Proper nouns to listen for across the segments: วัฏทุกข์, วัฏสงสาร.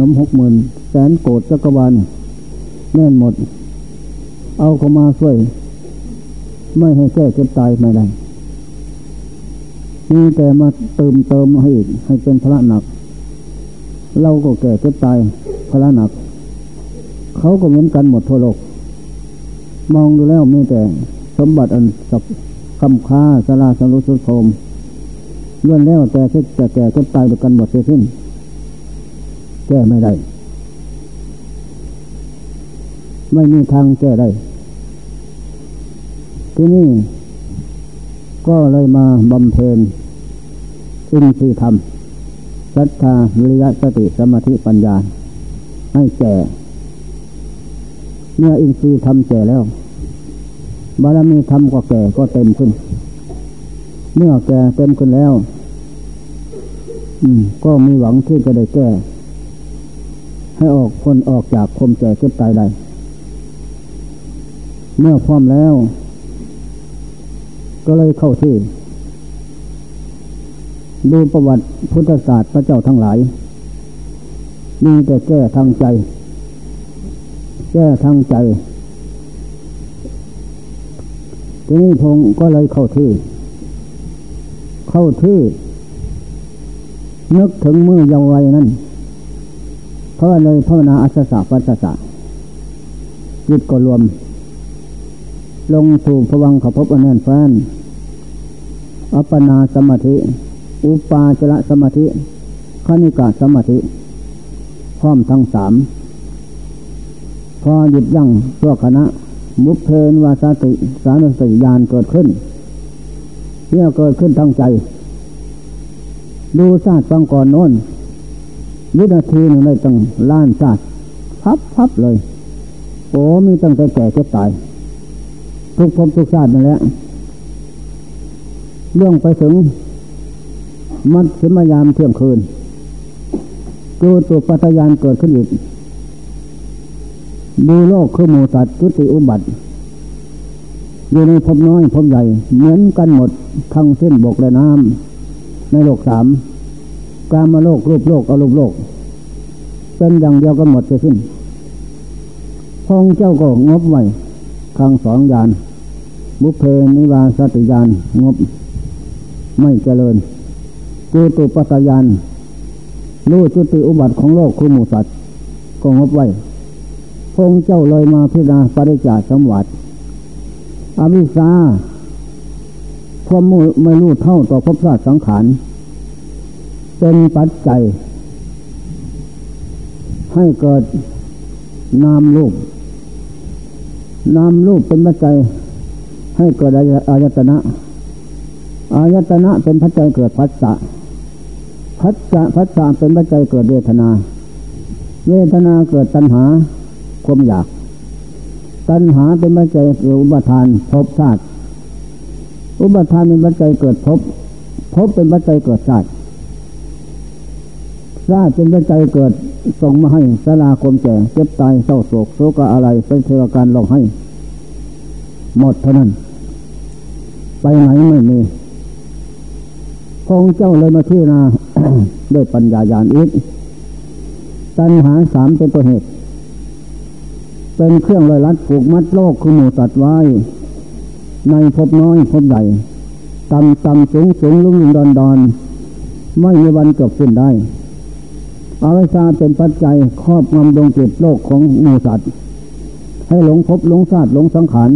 นม60,000แสนโกดจักรวาลแน่นหมดเอาเข้ามาช่วยไม่ให้แก้เก็บตายไม่ได้นี่แต่มาเติมให้อีกให้เป็นพระหนักเราก็แก่เก็บตายพระหนักเขาก็เหมือนกันหมดทั่วโลกมองดูแล้วมีแต่สมบัติอันศักดิ์คำค่าสาราสรุปสุดโทมล้วนแล้วแต่ที่จะแก่เก็บตายด้วยกันหมดเสียสิ้นแก้ไม่ได้ไม่มีทางแก้ได้ที่นี่ก็เลยมาบำเพ็ญอินทรีย์ธรรมศรัทธาวิริยะสติสมาธิปัญญาให้แก่เมื่ออินทรีย์ธรรมแก่แล้วบารมีธรรมก็แก่ก็เต็มขึ้นเมื่อแก่เต็มขึ้นแล้วก็มีหวังที่จะได้แก้ให้ออกคนออกจากความแก่เก็บตายได้เมื่อพร้อมแล้วก็เลยเข้าที่ดูประวัติพุทธศาสตร์พระเจ้าทั้งหลายมีแต่แก้ทางใจแก้ทางใจทีนี้พงก็เลยเข้าที่นึกถึงเมื่อเยาว์วัยนั้นเพราะเลยภาวนาอัสสะปัสสะจิตก็รวมลงสู่ภวังค์ขภพอันแน่นแฟ้นอัปปนาสมาธิอุปาจารสมาธิคณิกะสมาธิพร้อมทั้งสามพอหยุดยั้งตัวคณะมุพเพนวาสติสานุสติญาณเกิดขึ้นเมื่อเกิดขึ้นทั้งใจดูศาสตร์ฟังก่อนโน้นวินาทีหนึ่งเลยตั้งล้านศาสตร์พับเลยโอ้มีตั้งแต่แก่เก็บตายทุกภพทุกชาตินั่นแหละเรื่องไปถึงมัชฌิมยามเที่ยงคืนจูตุปปาทยานเกิดขึ้นอีกดูโลกคือหมู่สัตว์จุติอุบัติอยู่ในภพน้อยภพใหญ่เหมือนกันหมดทั้งสิ้นบกและน้ำในโลกสามกามโลกรูปโลกอรูปโลกเป็นอย่างเดียวกันหมดสิ้นพระองค์เจ้าก็งบไว้ทั้งสองญาณบุพเพนิวาสติญาณงบไม่เจริญจูตุปปาทยานรู้จุติอุบัติของโลกคือหมู่สัตว์ก็งบไว้พงเจ้าเลยมาพิจารณาปริจจสัมวัฏอวิชชาความไม่รู้เท่าต่อภพชาติสังขารเป็นปัจจัยให้เกิดนามรูปเป็นปัจจัยให้เกิดอายตนะเป็นปัจจัยเกิดผัสสะเป็นปัจจัยเกิดเวทนาเกิดตัณหาความอยากตัณหาเป็นปัจจัยเกิดอุปาทานภพชาติอุปาทานเป็นปัจจัยเกิดภพเป็นปัจจัยเกิดชาติเป็นปัจจัยเกิดส่งมาให้สลาความแก่เจ็บตายเศร้าโศกโศกอะไรเป็นเทวการร้องให้หมดเท่านั้นไปไหนไม่มีพงเจ้าเลยมาที่นา ด้วยปัญญาญาณอีกตัณหาสามเป็นตัวเหตุเป็นเครื่องลอยลัดผูกมัดโลกคือหมู่สัตว์ไว้ในภพน้อยภพใหญ่ต่ำสูงลุ่มลุ่มดอนไม่มีวันจบสิ้นได้อวิชชาเป็นปัจจัยครอบงำดวงจิตโลกของหมู่สัตว์ให้หลงภพหลงชาติหลงสังขาร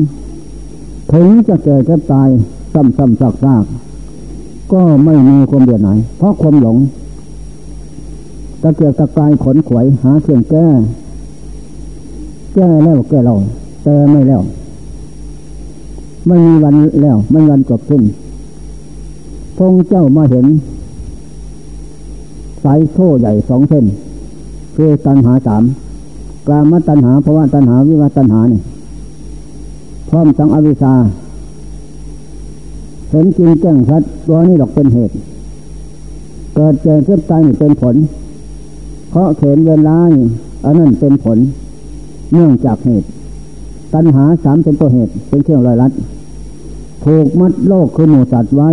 ถึงจะแก่จะตายซ้ำซากก็ไม่มีความเดือดไหนเพราะความหลงตะเกียกตะกายขนขวยหาเครื่องแก้แล้วแก้เราแต่ไม่แล้วไม่มีวันแล้วไม่วันจบสิ้นพงเจ้ามาเห็นสายโซ่ใหญ่สองเส้นคือตัณหาสามกามตัณหาภวตัณหาวิภวตัณหานี่พร้อมทั้งอวิชชาเห็นจริงแจ้งชัดตัวนี้หรอกเป็นเหตุเกิดแก่เจ็บตายนี่เป็นผลเพราะเข็นเวลานี่อันนั้นเป็นผลเนื่องจากเหตุตัณหาสามเป็นตัวเหตุเป็นเครื่องลอยลัดถูกมัดโลกคือหมู่สัตว์ไว้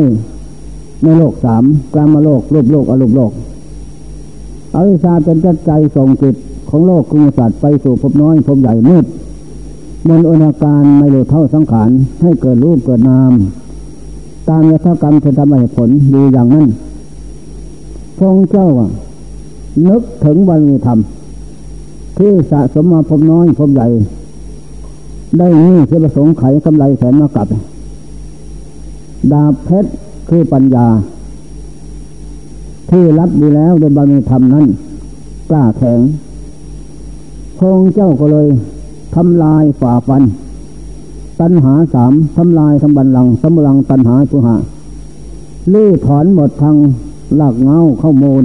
ในโลกสามกามโลกรูปโลกอรูปโลก อวิชชาเป็นปัจจัยส่งจิตของโลกของสัตว์ไปสู่ภพน้อยภพใหญ่มืดมนต์อนาการไม่รู้เท่าสังขารให้เกิดรูปเกิดนามตามยถากรรมเป็นธรรมเหตุผลดีอย่างนั้นพงเจ้านึกถึงบารมีธรรมที่สะสมมาภพน้อยภพใหญ่ได้นี้เสประสงค์ไขกำไรแสนมากลับดาบเพชรคือปัญญาที่รับดีแล้วโดยบารมีธรรมนั้นกล้าแข็งพงเจ้าก็เลยทำลายฝ่าฟันตัณหาสามทำลายทั้งบัลลังก์สำลังตัณหาปุหะลื้อถอนหมดทางหลักเงาข้อมูล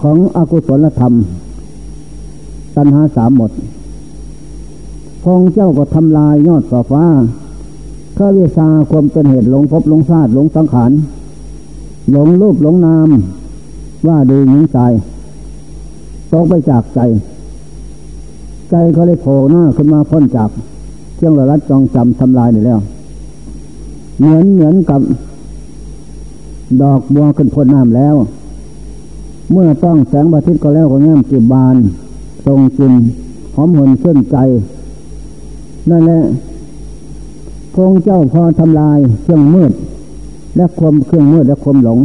ของอกุศลธรรมตัณหาสามหมดพงเจ้าก็ทำลายยอดฝ่าฟ้าข้าวิชาความเป็นเหตุหลงภพหลงชาติหลงสังขารหลงรูปหลงนามว่าดีหญิงชายตกไปจากใจเขาเลยโผล่หน้าขึ้นมาพ้นจากเครื่องระลัดจองจำทำลายนี่แล้วเหมือนกับดอกบัวขึ้นพ้นน้ำแล้วเมื่อต้องแสงอาทิตย์ก็แล้วก็แง้มจีบบานทรงจินหอมหวนชื่นใจนั่นแหละพงเจ้าพอทำลายเครื่องมืดและความเครื่องมืดและความหลง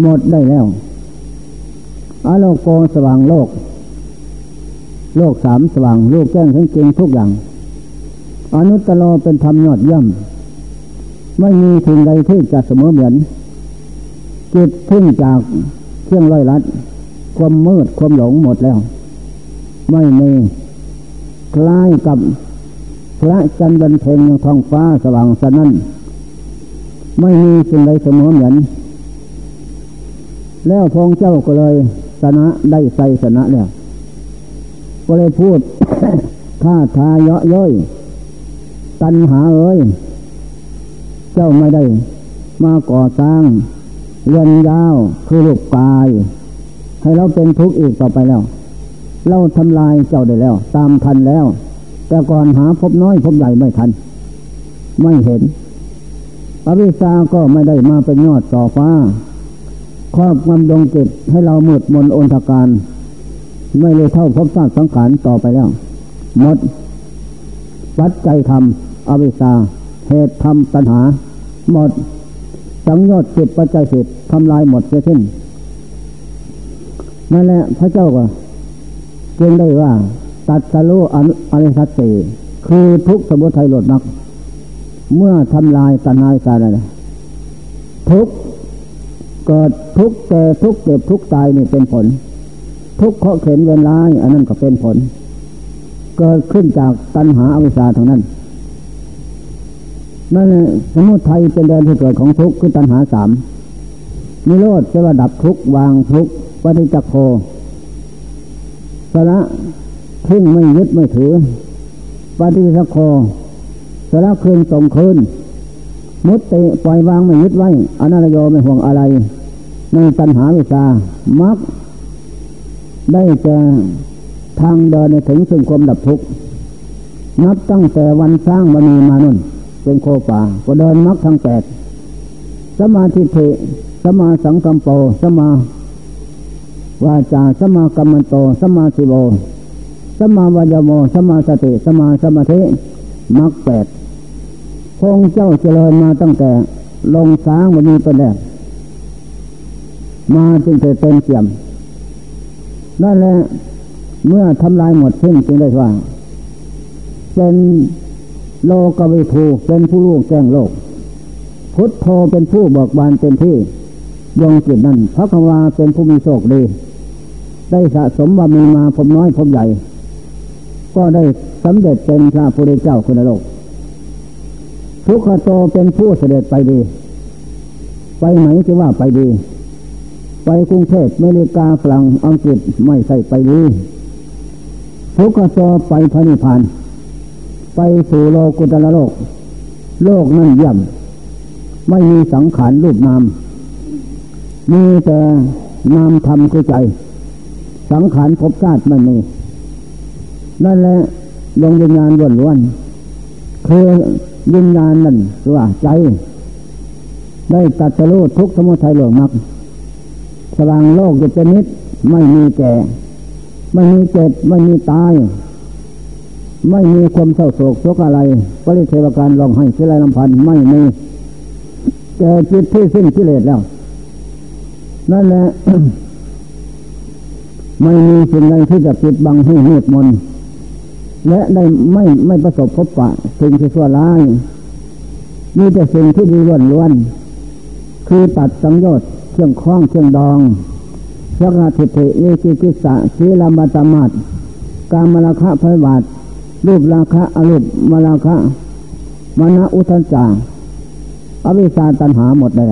หมดได้แล้วอโลโกสว่างโลกสามสว่างโลกแจ้งทั้งจริงทุกอย่างอนุตตโลเป็นธรรมยอดเยี่ยมไม่มีสิ่งใดที่จะเสมอเหมือนจิตพึ่งจากเครื่องร้อยลัดความมืดความหลงหมดแล้วไม่มีคล้ายกับพระจันทร์บรรเพ็ญท้องฟ้าสว่างสนั่นไม่มีสิ่งใดเสมอเหมือนแล้วพงเจ้าก็เลยชนะได้ใส่ชนะแล้วก็เลยพูด ข้าทาเยาะเย้ยตัณหาเอ้ยเจ้าไม่ได้มาก่อสร้างเรือนยาวคือลูกกายให้เราเป็นทุกข์อีกต่อไปแล้วเราทำลายเจ้าได้แล้วตามทันแล้วแต่ก่อนหาพบน้อยพบใหญ่ไม่ทันไม่เห็นอวิชชาก็ไม่ได้มาเป็นยอดต่อฟ้าครอบงำดวงจิตให้เรามืดมนอนทการไม่เลยเท่าภพชาติสังขารต่อไปแล้วหมดปัจจัยธรรมอวิชชาเหตุธรรมตัณหาหมดสังโยชน์จิตปัจจัยจิตทำลายหมดเสียสิ้นนั่นแหละพระเจ้าก็จึงได้ว่าตัสรู้อริยสัจสี่คือทุกข์สมุทัยนิโรธมรรคเมื่อทำลายตัณหาสาระทุกข์เกิดทุกข์แก่ทุกข์เจ็บทุกข์ตายนี่เป็นผลทุกข์เคาะเข็นเวรร้ายอันนั้นก็เป็นผลเกิดขึ้นจากตัณหาอวิชชาทั้งนั้นนั่นสมุทัยเป็นแดนที่เกิดของทุกข์คือตัณหาสามนิโรธจะระดับทุกข์วางทุกข์ปฏิจจโคสละทิ้งไม่ยึดไม่ถือปฏิจจโคสละคืนส่งคืนมุตติปล่อยวางไม่ยึดไว้อนัตตโยไม่ห่วงอะไรในตัณหาวิชามรรคได้แต่ทางเดินในถึงซึ่งความดับทุกข์นับตั้งแต่วันสร้างบารมีมานุ่นเป็นโคป่าก็เดินมรรคทั้งแปดสัมมาทิฏฐิสัมมาสังกัปโปสัมมาวาจาสัมมากัมมันโตสัมมาสีโลสัมมาวายโมสัมมาสติสัมมาสมาธิมรรคแปดพงเจ้าเจริญมาตั้งแต่ลงสร้างบารมีตนแรกมาจึงจะเต็มเปี่ยมนั่นแหละเมื่อทำลายหมดสิ้นจึงได้ว่าเป็นโลกวิทูเป็นผู้ลูกแจ้งโลกพุทโธเป็นผู้เบิกบานเต็มที่ดวงจิตนั้นพระภาวะเป็นผู้มีโชคดีได้สะสมบารมีมาพบน้อยพบใหญ่ก็ได้สำเร็จเป็นพระพุทธเจ้าคุณโลกทุกขโตเป็นผู้เสด็จไปดีไปไหนจะว่าไปดีไปกรุงเทพอเมริกาฝรั่งอังกฤษไม่ใช่ไปดีทุกขโตไปพระนิพพานไปสู่โลกุตรโลกโลกนั้นเยี่ยมไม่มีสังขารรูปนามมีแต่นามธรรมคือใจสังขารภพชาติไม่มีนั่นแหละดวงวิญญาณล้วนๆคือวิญญาณนั่นหรือว่าใจได้ตัดสรู้ทุกขสมุทัยนิโรธมรรค สว่างโลกอยู่เป็นนิจไม่มีแก่ไม่มีเจ็บไม่มีตายไม่มีความเศร้าโศกโศกอะไรปริเทวการร้องไห้เสียลำพันธ์ไม่มีแก่จิตที่สิ้นกิเลสแล้วนั่นแหละ ไม่มีสิ่งใดที่จะปิดบังให้มืดมนและได้ไม่ประสบพบปะสิ่งที่ชั่วร้ายมีแต่สิ่งที่ดีล้วนๆคือตัดสังโยชน์เครื่องคล้องเครื่องดองสักกะทิเทเอจิกิสะสีลามตมัดกามราคะพยาบาทรูปราคะอรูปมราคะมณอุทธัจจาอวิชชาตัณหาหมดเลย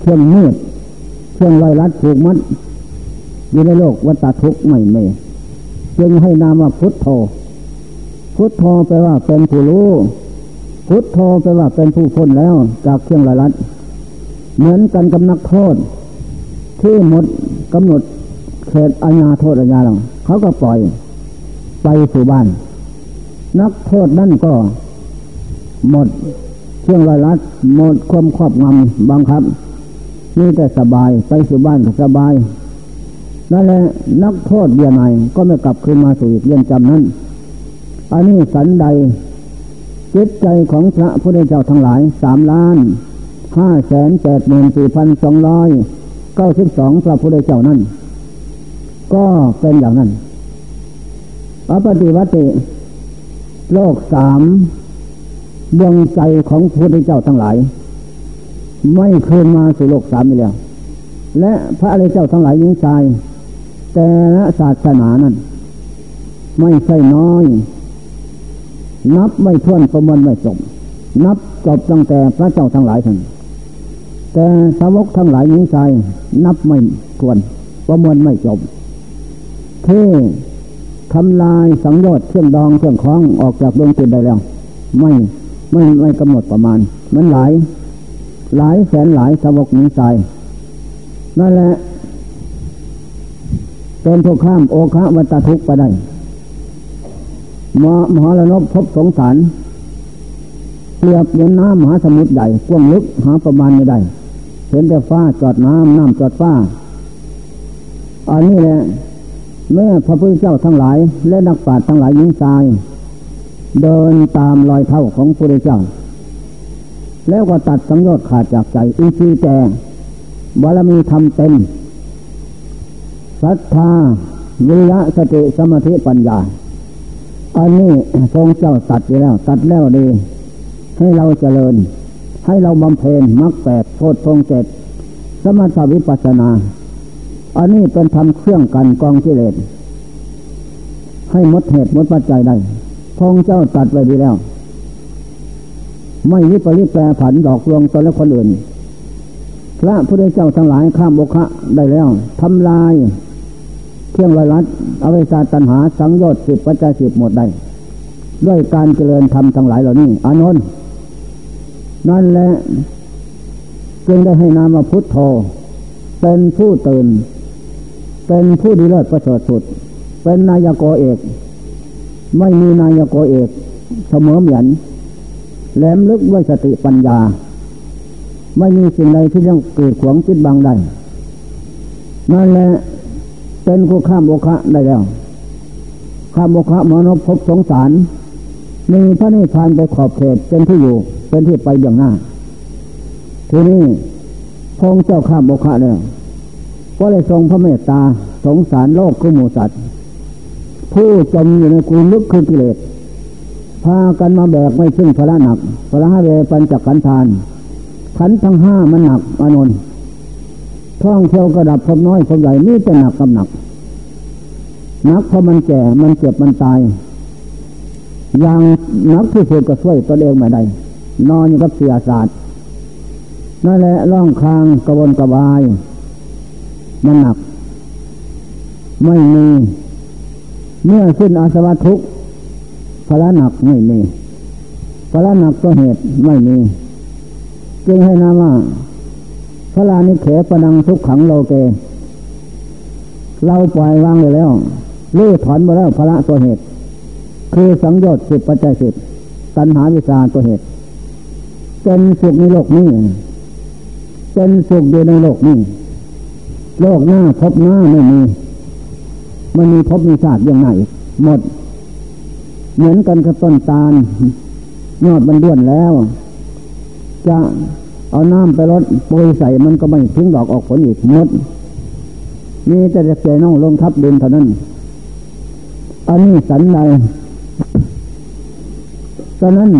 เครื่องมืดเครื่องลอยลัดผูกมัดอยู่ในโลกวัฏทุกข์ไม่มีจึงให้นามว่าพุทโธพุทโธแปลว่าเป็นผู้รู้พุทโธแปลว่าเป็นผู้พ้นแล้วจากเครื่องลอยลัดเหมือนกันกับนักโทษที่หมดกำหนดเขตอาญาโทษอาญาแล้วเขาก็ปล่อยไปสู่บ้านนักโทษนั่นก็หมดเครื่องลอยลัดหมดความครอบงำบังคับนี่แต่สบายไปสู่บ้านสบายนั่นแหละนักโทษเบียนายก็ไม่กลับคืนมาสู่เรือนจำนั้นอันนี้สันใดจิตใจของพระพุทธเจ้าทั้งหลาย3,584,292พระพุทธเจ้านั้นก็เป็นอย่างนั้นอปฏิวัติโลก3ดวงใจของพระพุทธเจ้าทั้งหลายไม่คืนมาสู่โลก3อีกแล้วและพระอริยเจ้าทั้งหลายยิ่งใจแต่ละศาสนานั้นไม่ใช่น้อยนับไม่ถ้วนประมวลไม่จบนับจบตั้งแต่พระเจ้าทั้งหลายท่านแต่สาวกทั้งหลายยิ่งใจนับไม่ถ้วนประมวลไม่จบที่ทำลายสังโยชน์เครื่องดองเครื่องคล้องออกจากดวงจิตได้แล้วไม่กำหนดประมาณมันหลายแสนหลายสาวกยิ่งใจนั่นแหละเป็นผู้ข้ามโอคะวัฏทุกข์ไปได้มหรณภพสงสารเปรียบเหมือนน้ำมหาสมุทรใหญ่กว้างลึกหาประมาณไม่ได้เห็นแต่ฟ้าจอดน้ำน้ำจอดฟ้าอันนี้แหละแม่พระพุทธเจ้าทั้งหลายและนักปราชญ์ทั้งหลายยิ่งทรายเดินตามรอยเท้าของพระพุทธเจ้าแล้วก็ตัดสังโยชน์ขาดจากใจอินทรีย์แต่บารมีทำเต็มศรัทธาวิริยะสติสมาธิปัญญาอันนี้ทรงเจ้าตัดอยู่แล้วตัดแล้วดีให้เราเจริญให้เราบำเพ็ญมรรค8โพชฌงค์7สมถวิปัสสนาอันนี้เป็นธรรมเครื่องกันกองกิเลสให้หมดเหตุหมดปัจจัยได้ทรงเจ้าตัดไว้ดีแล้วไม่วิปริตแปรผันดอกลวงตนและคนอื่นพระพุทธเจ้าทั้งหลายข้ามโอคะได้แล้วทำลายเครื่องลอยลัดอวิชชาตัณหาสังโยชน์10ปัจจัย10หมดได้ด้วยการเจริญธรรมทั้งหลายเหล่านี้อานนท์นั่นแหละจึงได้ให้นามว่าพุทโธเป็นผู้ตื่นเป็นผู้ดีเลิศประเสริฐสุดเป็นนายกเอกไม่มีนายกเอกเสมอเหมือนแหลมลึกด้วยสติปัญญาไม่มีสิ่งใดที่ยังเกิดขวางปิดบังได้นั่นแหละเป็นผู้ข้ามโอคะได้แล้วข้ามโอคะมนุษย์พบสงสารมีพระนิพพานไปขอบเขตเป็นที่อยู่เป็นที่ไปอย่างหน้าทีนี้พงเจ้าข้ามโอคะแล้วก็เลยทรงพระเมตตาสงสารโลกคือหมูสัตว์ผู้จมอยู่ในกุมลึกคือกิเลสพากันมาแบกไม่ซึ่งพระหนักพระเวปัญจขันธทานขันทั้ง5มันหนักอานนท์ท่องเที่ยวกระดับพบน้อยพบใหญ่นี่จะหนักกับหนักนักเพราะมันแก่มันเจ็บมันตายอย่างนักที่สุดก็ช่วยตัวเองไม่ได้นอนอยู่กับเสียศาสตร์นั่นแหละร่องคางกระวนกระวายมันหนักไม่มีเมื่อสิ้นอาสวะทุกข์พละหนักไม่มีพละหนักก็เหตุไม่มีจึงให้นามว่าพระลานิเขปนังทุกขังโลเกเราปล่อยวางเลยแล้วลื้อถอนมาแล้วพระตัวเหตุคือสังโยชน์10ปัจจัย10ตัณหาวิชาตัวเหตุเป็นสุขในโลกนี้เป็นสุขอยู่ในโลกนี้ โลกหน้าพบหน้าไม่มีมันมีพบมีชาติอย่างไหนหมดเหมือนกันกับต้นตาลยอดมันด้วนแล้วจะเอาน้ำไปรดโปรยใส่มันก็ไม่ทิ้งดอกออกผลอีกหมดมีแต่จะเสียน้องลงทับดินเท่านั้นอันนี้สันใดฉะนั้น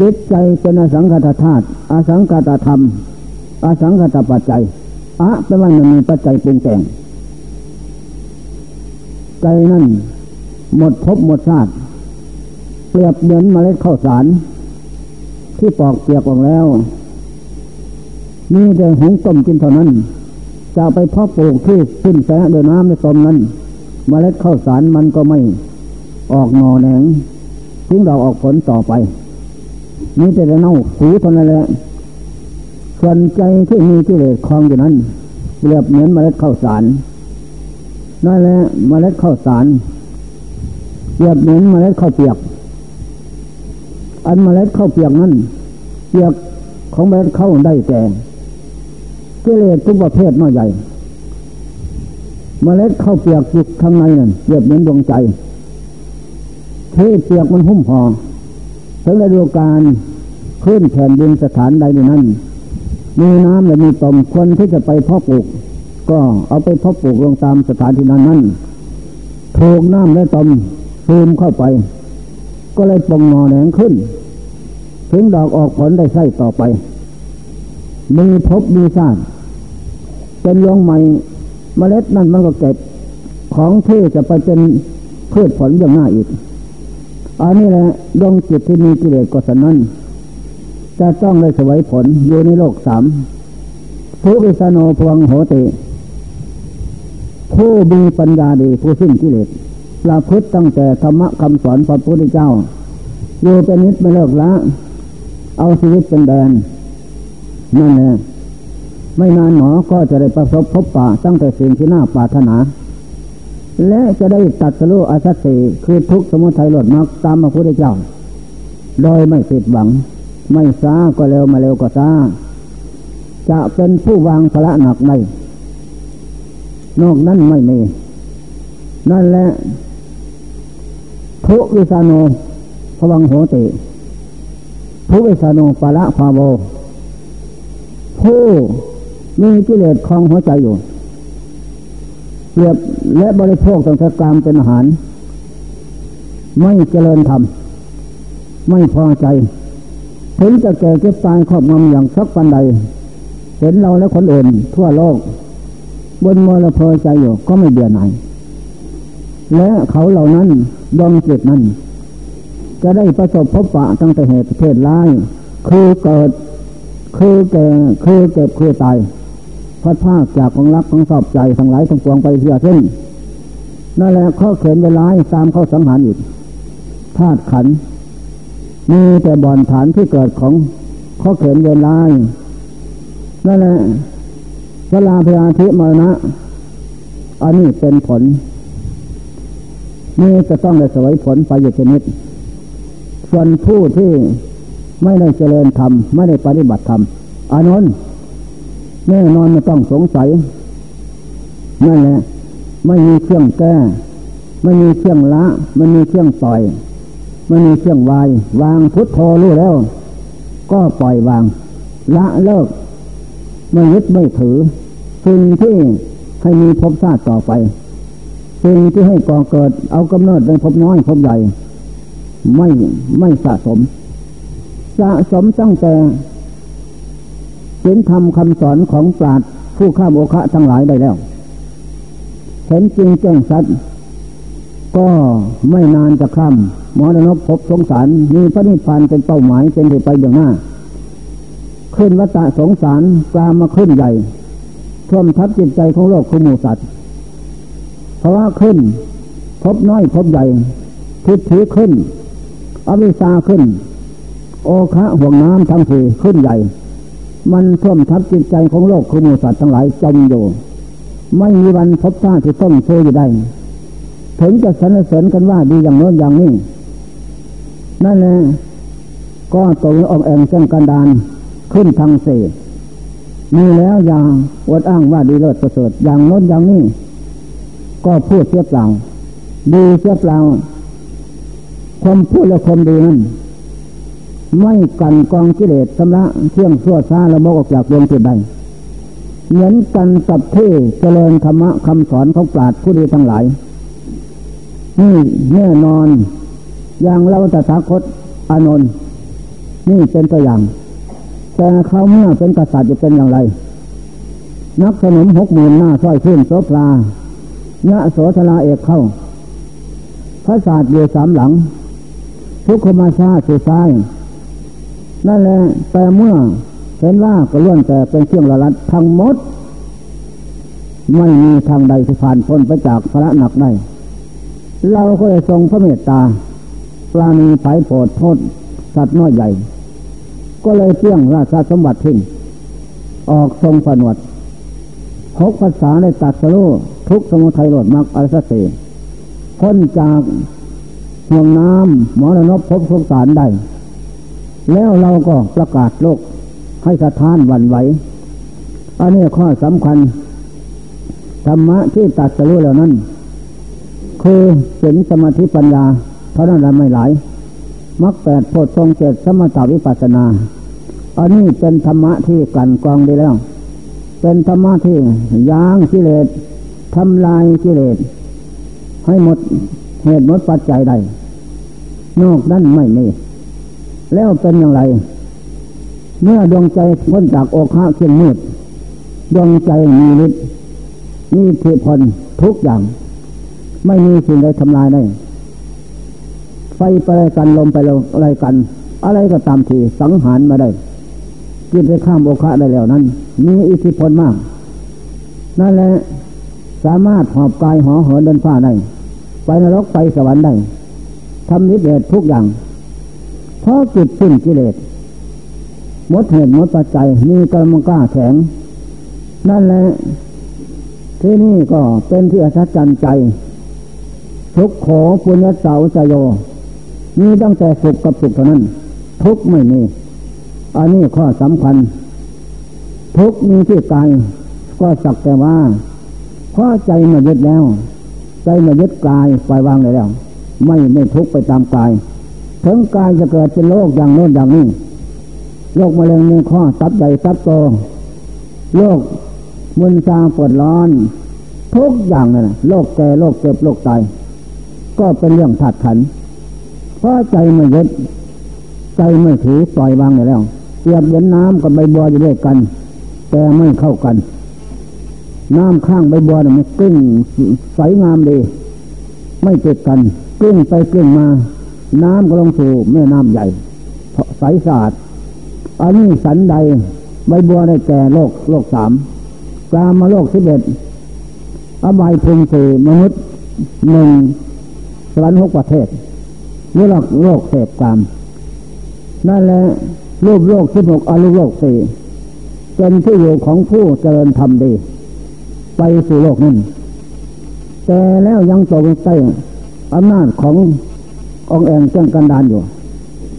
จิตใจเป็นอสังขตธาตุอสังขตธรรมอสังขตปัจจัยอะแปลว่ามันมีปัจจัยปรุงแต่งใจนั่นหมดภพหมดชาติเปรียบเหมือนเมล็ดข้าวสารที่ปอกเปียกออกแล้วนี่แต่หงต้มกินเท่านั้นจะไปเพาะปลูกที่ขึ้นแสะโดยน้ำในต้มนั้นเมล็ดข้าวสารมันก็ไม่ออกงอแหนงทิ้งเราออกผลต่อไปนี่แต่เน่าหูเท่านั้นแหละส่วนใจที่มีกิเลสคลองอยู่นั้นเปรียบเหมือนเมล็ดข้าวสารนั่นแหละเมล็ดข้าวสารเปรียบเหมือนเมล็ดข้าวเปียกอันเมล็ดข้าวเปียกนั้นเปียกของเมล็ดข้าวได้แก่กิเลสทุกประเภทน้อยใหญ่เมล็ดข้าวเปียกอยู่ข้างในนั่นเปรียบเหมือนดวงใจที่เปียกมันหุ้มห่อถึงฤดูกาลขึ้นแผ่นดินสถานใดนั้นมีน้ำและมีตมคนที่จะไปเพาะปลูกก็เอาไปเพาะปลูกลงตามสถานที่นั้นถูกน้ำและตมซึมเข้าไปก็เลยปองงอแหนงขึ้นถึงดอกออกผลได้ไส้ต่อไปมีพบมีชาติเป็นลงใหม่เมล็ดนั่นมันก็เก็บของที่จะไปเป็นพืชผลอย่างหน้าอีกอันนี้แหละดวงจิตที่มีกิเลสก็ฉะนั้นจะต้องได้เสวยผลอยู่ในโลกสามผู้วิสโนพวังโหติผู้มีปัญญาดีผู้สิ้นกิเลสประพฤติตั้งแต่ธรรมะคำสอนพระพุทธเจ้าอยู่เป็นนิจไม่เลิกละเอาชีวิตเป็นแดนนั่นแหละไม่นานหนอก็จะได้ประสบพบปะตั้งแต่สิ่งที่น่าปรารถนาและจะได้ตัดสรุอสัจสี่คือทุกสมุทัยหลดมรรคตามพระพุทธเจ้าโดยไม่ผิดหวังไม่ช้าก็เร็วมาเร็วก็ช้าจะเป็นผู้วางภาระหนักในนอกนั้นไม่มีนั่นแหละทุวิสาโนภวังโหติทุวิสาโนปะละภาโวผู้มีกิเลสครองหัวใจอยู่เปรียบและบริโภคตั้งแต่กามเป็นอาหารไม่เจริญธรรมไม่พอใจถึงจะแก่เก็บตายครอบงำอย่างสักปันใดเห็นเราและคนอื่นทั่วโลกบนมรพอใจอยู่ก็ไม่เบื่อหน่ายและเขาเหล่านั้นดวงจิตนั้นจะได้ประสบพบปะตั้งแต่เหตุเพศร้ายคือเกิดคือแก่คือเก็บคือตายพัดพากจากของรักของชอบใจทั้งหลายทั้งปวงไปเสียสิ้นนั่นแหละข้อเขียนไว้ร้ายตามข้อสังหารอีกธาตุขันธ์มีแต่บ่อนฐานที่เกิดของข้อเขียนไว้ร้ายนั่นแหละชราพยาธิมรณะอันนี้เป็นผลนี่จะต้องได้เสวยผลไปอยู่ชนิดส่วนผู้ที่ไม่ได้เจริญธรรมไม่ได้ปฏิบัติธรรมอานนท์แน่นอนไม่ต้องสงสัยนั่นแหละไม่มีเครื่องแก้ไม่มีเครื่องละไม่มีเครื่องปล่อยไม่มีเครื่องวายวางพุทโธรู้แล้วก็ปล่อยวางละเลิกไม่ยึดไม่ถือสิ่งที่ให้มีภพชาติต่อไปสิ่งที่ให้ก่อเกิดเอากำเนิดในภพน้อยภพใหญ่ไม่สะสมตั้งแต่ศีลธรรมคำสอนของปราชญ์ผู้ข้ามโอคะทั้งหลายได้แล้วเห็นจริงแจ้งชัดก็ไม่นานจะข้ามมรณะภพสงสารมีพระนิพพานเป็นเป้าหมายเป็นที่ไปอย่างหน้าขึ้นวัฏสงสารกลามมาขึ้นใหญ่ท่วมทับจิตใจของโลกของหมู่สัตว์เพราะว่าขึ้นพบน้อยพบใหญ่ทิฏฐิขึ้นอวิชชาขึ้นโอคะห่วงน้ำทั้งสี่ขึ้นใหญ่มันท่วมทับจิตใจของโลกของหมู่สัตว์ทั้งหลายจมอยู่ไม่มีวันพบชาติที่ต้องโชยได้ถึงจะสรรเสริญกันว่าดีอย่างโน้นอย่างนี้นั่นแหละก็ตกออกแองเส้นกันดานขึ้นทางเส มีแล้วอย่างอวดอ้างว่าดีเลิศประเสริฐอย่างโน้นอย่างนี้ก็พูดเสียเปล่าดีเสียเปล่าความพูดและความดีนั้นไม่กันกองกิเลสชำระเที่ยงชั่วช้าละโมบออกจากดวงจิตใดเหมือนกันกับที่เจริญธรรมะคำสอนของปราชญ์ผู้ดีทั้งหลายนี่แน่นอนอย่างเราตถาคตอานนท์นี่เป็นตัวอย่างแต่เขาเมื่อเป็นกษัตริย์จะเป็นอย่างไรนักสนม 60,000 หน้าสร้อยพื้นโสพลายะโสธราเอกเข้าพระศาสตร์อยู่สามหลังทุกขมาชาสุดท้ายนั่นแหละแต่เมื่อเห็นว่าก็ล้วนแต่เป็นเครื่องละลัดทั้งหมดไม่มีทางใดที่ผ่านพ้นไปจากพระหนักได้เราก็จะทรงพระเมตตาปราณีไถ่โปรดโทษสัตว์น้อยใหญ่ก็เลยเปลื้องราชสมบัติทิ้งออกทรงผนวดหกภาษาในตรัสรู้ทุกสมุทัยโลดมรรคอริยสัจสี่พ้นจากห่วงน้ำมรณะภพสงสารได้แล้วเราก็ประกาศโลกให้สะท้านหวั่นไหวอันนี้ข้อสำคัญธรรมะที่ตรัสรู้เหล่านั้นคือศีลสมาธิปัญญาเท่านั้นไม่หลายมรรค 8 โพชฌงค์ 7 สมถวิปัสสนาอันนี้เป็นธรรมะที่กันกองได้แล้วเป็นธรรมะที่ย้างกิเลสทำลายกิเลสให้หมดเหตุหมดปัจจัยใดนอกนั้นไม่มีแล้วเป็นอย่างไรเมื่อดวงใจพ้นจากโอฆะเครื่องมืดดวงใจมีฤทธิ์มีเทพลทุกอย่างไม่มีสิ่งใดทำลายได้ไฟไปอะไรกันลมไปอะไรกันอะไรก็ตามทีสังหารมาได้กินไปข้ามโอฆะได้แล้วนั้นมีอิทธิพลมากนั่นแหละสามารถหอบกายห่อเหินเดินฟ้าได้ไปนรกไปสวรรค์ได้ทำนิพพานทุกอย่างเพราะจิตสิ้นกิเลสหมดเหตุหมดปัจจัยมีกำลังกล้าแข็งนั่นแหละที่นี่ก็เป็นที่อัศจรรย์ใจทุกข์โขปุญญเสาจโยมีตั้งแต่สุขกับสุขเท่านั้นทุกข์ไม่มีอันนี้ข้อสำคัญทุกข์มีที่กายก็สักแต่ว่าเพราะใจมายึดแล้วใจมายึดกายปล่อยวางแล้วไม่ทุกข์ไปตามกายถึงกายจะเกิดเป็นโรคอย่างโน้นอย่างนี้โรคมะเร็งในข้อตับใหญ่ตับโตโรคมึนชาปวดร้อนทุกอย่างนั่นน่ะโรคแก่โรคเจ็บโรคตายก็เป็นเรื่องธาตุขันธ์เพราะใจไม่ยึดใจไม่ถือปล่อยวางแล้วเปรียบเหมือนน้ำกับใบบัวอยู่ด้วยกันแต่ไม่เข้ากันน้ำข้างใบบัวมันกลิ้งใสงามดีไม่ติดกันกลิ้งไปกลิ้งมาน้ำก็ลงสู่แม่น้ำใหญ่ใสสะอาดอันนี้สันใดใบบัวได้แก่โลก3กามโลก11อบายภูมิ4มนุษย์1สวรรค์6ประเทศนี่โลกเสพกามนั่นแหละรูปโลก16อรูปโลก4เป็นที่อยู่ของผู้เจริญธรรมดีไปสู่โลกนั้นแต่แล้วยังตกใต้อำนาจขององค์แห่งเจ้ากันดารอยู่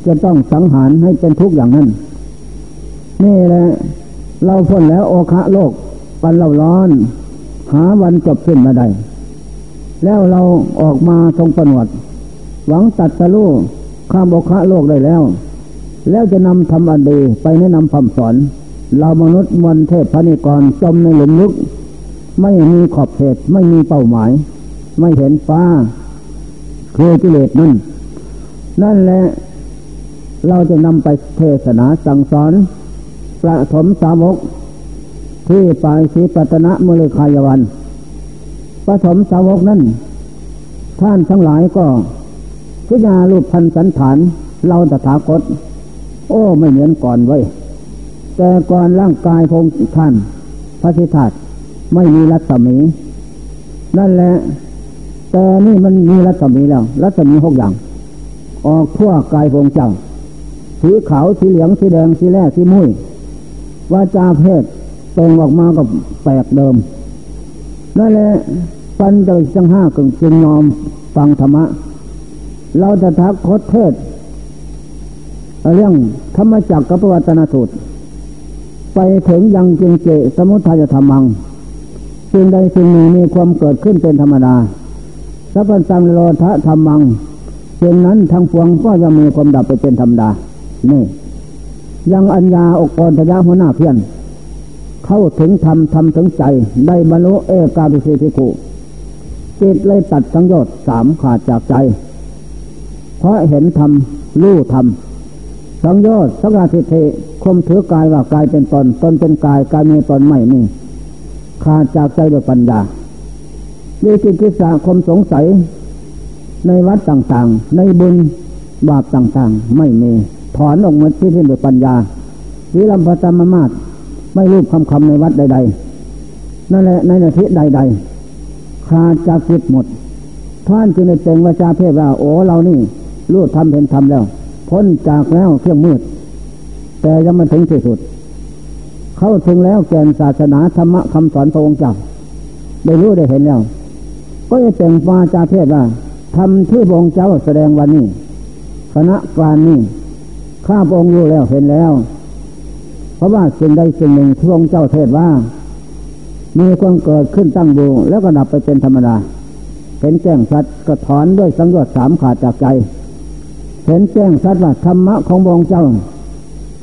จะต้องสังหารให้เป็นทุกข์อย่างนั้นนี่แหละเราพ้นแล้วโอฆะโลกปันเราร้อนหาวันจบสิ้นมาได้แล้วเราออกมาทรงผนวดหวังตัดสรู้ข้ามโอฆะโลกได้แล้วจะนำธรรมอันดีไปแนะนำคำสอนเรามนุษย์มวลเทพพนิกรจมในหลุมลึกไม่มีขอบเขตไม่มีเป้าหมายไม่เห็นฟ้าคือกิเลสนั่นแหละเราจะนำไปเทศนาสั่งสอนประถมสาวกที่ปายศรีปัตตนะมฤคายวันประถมสาวกนั้นท่านทั้งหลายก็พิจารณารูปพันธ์สันฐานเราตถาคตโอ้ไม่เหมือนก่อนไว้แต่ก่อนร่างกายของท่านพระสิทธัตถ์ไม่มีรัศมีนั่นแหละแต่นี่มันมีรัศมีแล้วรัศมี6อย่างออกทั่วกายพงจังสีขาวสีเหลืองสีแดงสีแร่สีมุ้ยวาจาเพศเป่งออกมาก็แปลกเดิมนั่นแหละปัญจวัคคีย์ทั้งห้ากึ่งจึงยอมฟังธรรมะเราจะทักคดเทศเรื่องธรรมจักรกับปวัตตนสูตรไป ไปถึงยังจิงเจสมุทัยธรรมังสิ่งใดสิ่งหนึ่งมีความเกิดขึ้นเป็นธรรมดาสัพพัญจังโลทะธรรมังสิ่งนั้นทั้งปวงก็จะมีความดับไปเป็นธรรมดานี่ยังอัญญาอกกรทยะหัวหน้าเพี้ยนเข้าถึงธรรมธรรมถึงใจได้บรรลุเอกาภิสิทธิคุจิตเลยตัดสังโยชน์สามขาดจากใจเพราะเห็นธรรมรู้ธรรมสังโยชน์สังฆาทิฏฐิคมถือกายว่ากายเป็นตนตนเป็นกายกายมีตนไม่มีขาดจากใจด้วยปัญญาวิจิกิจฉาคมสงสัยในวัดต่างๆในบุญบาปต่างๆไม่มีถอนออกหมดที่สิ้นด้วยปัญญาวิรัมภธรรมมาสไม่รูปคำในวัดใดๆนั่นแหละในนาทีใดๆขาดจากจิตหมดท่านจึงได้เจงวาจาเทศว่าโอ้เรานี่รู้ธรรมเห็นธรรมแล้วพ้นจากแล้วเครื่องมืดแต่ยังไม่ถึงที่สุดเข้าถึงแล้วแก่นศาสนาธรรมะคำสอนพระองค์เจ้าได้รู้ได้เห็นแล้วก็จะเจงวาจาเทศว่าธรรมที่พระองค์เจ้าแสดงวันนี้คณะการนี้ข้าพระองค์รู้แล้วเห็นแล้วเพราะว่าสิ่งใดสิ่งหนึ่งที่พระองค์เจ้าเทศว่ามีความเกิดขึ้นตั้งอยู่แล้วก็ดับไปเป็นธรรมดาเห็นแจ้งชัดก็ถอนด้วยสังโยชน์สามขาดจากใจเห็นแจ้งชัดว่าธรรมะของพระองค์เจ้า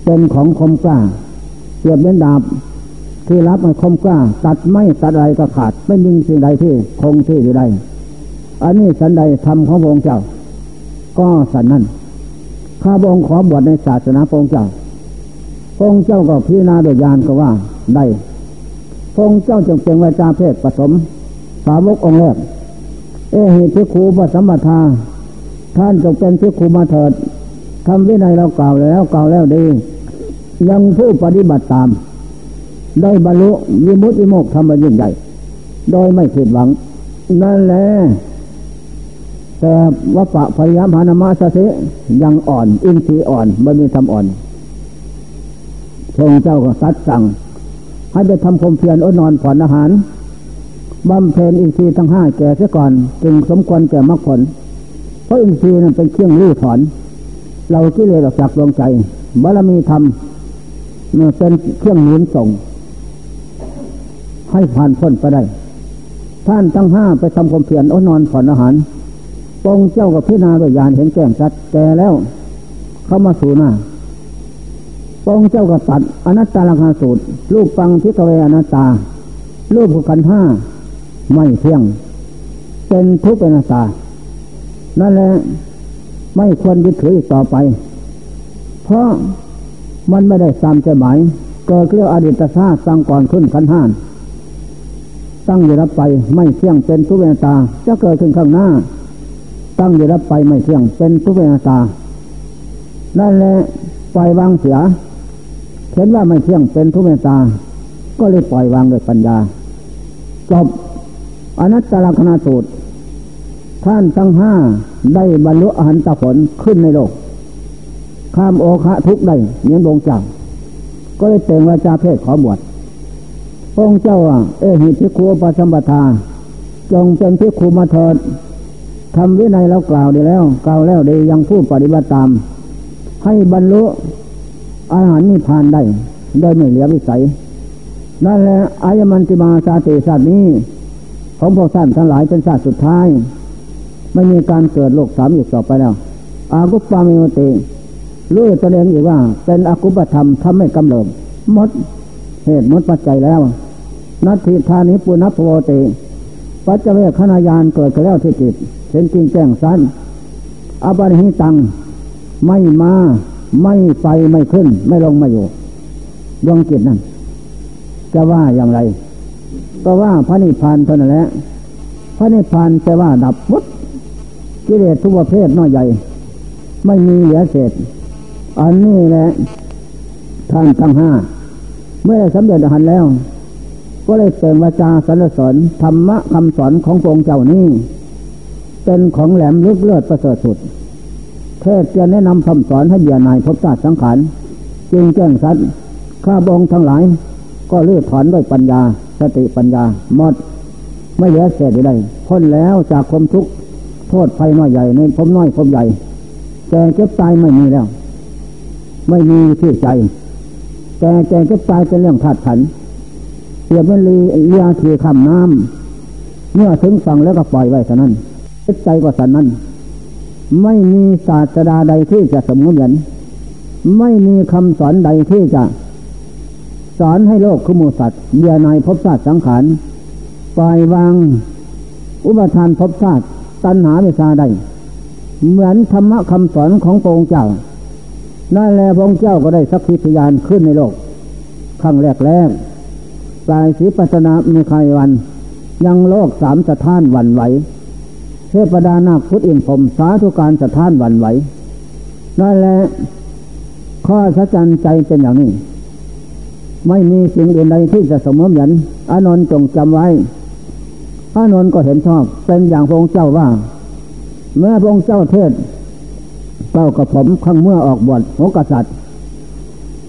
เป็นของคมกล้าเปรียบเหมือนดาบที่รับมาคมกล้าตัดไม่ตัดอะไรก็ขาดไม่มีสิ่งใดที่คงที่อยู่ได้อันนี้สันใดธรรมของพระองค์เจ้าก็สันนั้นข้าพระองค์ขอบวชในศาสนาพระองค์เจ้าพระองค์เจ้าก็พิจารณาโดยญาณก็ว่าได้พระองค์เจ้าจึงเป็นวาจาเพศผสมสาวกองค์แรกเอหิภิกขุปสัมปทาท่านจงเป็นภิกขุมาเถิดทำวินัยเรากล่าวแล้วดียังผู้ปฏิบัติตามได้บรรลุวิมุตติวิโมกข์ธรรมยิ่งใหญ่โดยไม่ผิดหวังนั่นแหละแต่วัปปะพยายามหานามะสะสิยังอ่อนอินทรีย์อ่อนไม่มีธรรมอ่อนพระองค์เจ้าก็สัตย์สั่งให้ไปทำความเพียรอดนอนผ่อนอาหารบำเพ็ญอินทรีย์ทั้งห้าแก่เสียก่อนจึงสมควรแก่มรรคผลเพราะอินทรีย์นั้นเป็นเครื่องรื้อถอนเราที่เลยออกจากดวงใจบารมีธรรมเป็นเครื่องหนุนส่งให้ผ่านพ้นไปได้ท่านทั้งห้าไปทำความเพียรอดนอนผ่อนอาหารพระองค์เจ้ากับพิจารณาด้วยญาณเห็นแจ้งชัดแก่แล้วเข้ามาสู่หน้าพระองค์เจ้าก็ตัดอนัตตลังคสูตรรูปปังภิกขเวอนัตตารูปขันธ์ห้าไม่เที่ยงเป็นทุกข์เป็นอนัตตานั่นแหละไม่ควรยึดถืออีกต่อไปเพราะมันไม่ได้ตามใจหมายก็เรียกอดีตชาติสร้างก่อนขึ้นขันธ์ห้าตั้งอยู่รับไปไม่เที่ยงเป็นทุกข์เป็นอนัตตาจะเกิดขึ้นข้างหน้าตั้งอยู่รับไปไม่เที่ยงเป็นทุกข์เป็นอนัตตานั่นแหละปล่อยวางเสียเห็นว่าไม่เที่ยงเป็นทุกข์เป็นอนัตตาก็เลยปล่อยวางด้วยปัญญาจบอนัตตลักษณสูตรท่านทั้งห้าได้บรรลุอรหันตผลขึ้นในโลกข้ามโอคะทุกข์ได้เนื้อดวงจักรก็เลยเปล่งวาจาเพศขอบวชพระองค์เจ้าเอหิภิกขุปสัมปทาจงเป็นภิกขุมาเถิดทำวินัยเรากล่าวแล้วได้ยังผู้ปฏิบัติตามให้บรรลุอรหันต์นิพพานได้โดยไม่เหลือวิสัยนั่นแหละอายมันติมาชาติชาตินี้ของพวกท่านทั้งหลายเป็นชาติสุดท้ายไม่มีการเกิดโลกสามอีกต่อไปแล้วอากุปปามิโมติรู้ตนเองอีกว่าเป็นอากุปปธรรมทำให้กำเริบหมดเหตุหมดปัจจัยแล้วนัตถิธานิปุณัพพโวติปัจจเวคขณญาณเกิดขึ้นแล้วที่จิตเห็นจริงแจ้งชัดอปริหิตังไม่มาไม่ไปไม่ขึ้นไม่ลงไม่อยู่ดวงจิตนั่นจะว่าอย่างไรก็ว่าพระนิพพานเท่านั้นแหละพระนิพพานจะว่าดับหมดกิเลสทุกประเภทน้อยใหญ่ไม่มีเหลือเศษอันนี้แหละท่านทั้งห้าเมื่อสำเร็จอรหันต์แล้วก็เลยเสริมวาจาสรรเสริญธรรมะคำสอนของพระองค์เจ้านี้เป็นของแหลมลึกเลิศประเสริฐสุดเทศจะแนะนำคำสอนให้เบียนายภพชาติสังขารจึงแจ้งชัดข้าพระองค์ทั้งหลายก็ลื้อถอนด้วยปัญญาสติปัญญาหมดไม่เหลือเศษใดพ้นแล้วจากความทุกข์โทษภัยน้อยใหญ่ในภพน้อยภพใหญ่แต่เจ็บตายไม่มีแล้วไม่มีที่ใจ แก่แก่เก็บตายเป็นเรื่องธาตุขันธ์เปรียบเหมือนเรือที่ข้ามน้ำเมื่อถึงฝั่งแล้วก็ปล่อยไว้เท่านั้นจิตใจก็สันนั้นไม่มีศาสดาใดที่จะสมมุติอย่างไม่มีคำสอนใดที่จะสอนให้โลกคือหมู่สัตว์เบียนายภพชาติสังขารปล่อยวางอุปทานภพชาติตัณหาวิชาใดเหมือนธรรมะคำสอนของพระองค์เจ้านั่นแหละพระองค์เจ้าก็ได้สักขีพยานขึ้นในโลกครั้งแรกๆปลายศรีปัสนามีใครวันยังโลกสามสะท้านหวั่นไหวเทพดานาคพุทธอินทร์พรหมสาธุการสะท้านหวั่นไหวนั่นแหละข้อสัจจันใจเป็นอย่างนี้ไม่มีสิ่งอื่นใดที่จะสมมติอย่างอานนท์จงจำไว้อานนท์ก็เห็นชอบเป็นอย่างพระองค์เจ้าว่าเมื่อพระองค์เจ้าเทศเจ้ากับผมครั้งเมื่อออกบวชโหกษัตริย์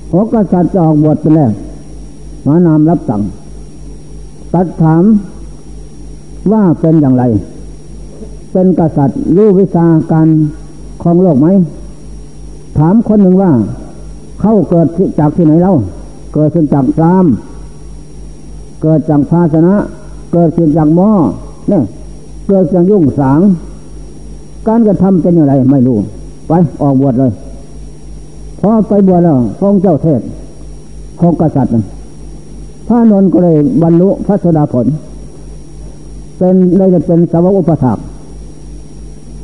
โหกษัตริย์จะออกบวชเป็นแรกมานามรับสั่งตัดถามว่าเป็นอย่างไรเป็นกษัตริย์รู้วิชาการครองโลกไหมถามคนหนึ่งว่าเขาเกิดจากที่ไหนเล่าเกิดขึ้นจากพราหมณ์เกิดจากภาชนะเกิดขึ้นจากหม้อเนี่ยเกิดจากยุ่งสางการกระทำเป็นอย่างไรไม่รู้ไปออกบวชเลยพอไปบวชแล้วพระองค์เจ้าเทศของกษัตริย์พระนนท์ก็เลยบรรลุพระโสดาผลเป็นเลยจะเป็นสาวกอุปถาก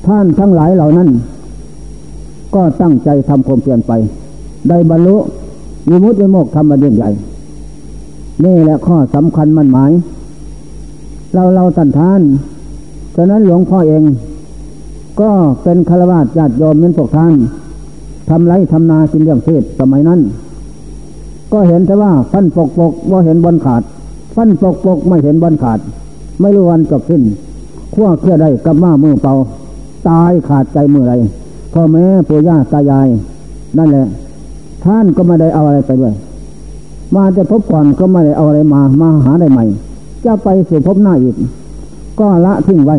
ท่านทั้งหลายเหล่านั้นก็ตั้งใจทำความเพียรไปได้บรรลุวิมุตติวิโมกข์ธรรมเด่นใหญ่นี่แหละข้อสำคัญมั่นหมายเราสันทานฉะนั้นหลวงพ่อเองก็เป็นฆราวาสญาติโยมเป็นพวกท่านทำไรทำนากินเลี้ยงชีพสมัยนั้นก็เห็นแต่ว่าฟันปกปกว่าเห็นบนขาดฟันปกปกไม่เห็นบนขาดไม่รู้วันจบสิ้นขั้วเคลื่อได้กับม้ามือเปล่าตายขาดใจมือไรพ่อแม่ปู่ย่าตายายนั่นแหละท่านก็ไม่ได้เอาอะไรไปด้วยมาจะพบก่อนก็ไม่ได้เอาอะไรมาหาได้ใหม่จะไปสู่พบหน้าอีกก็ละทิ้งไว้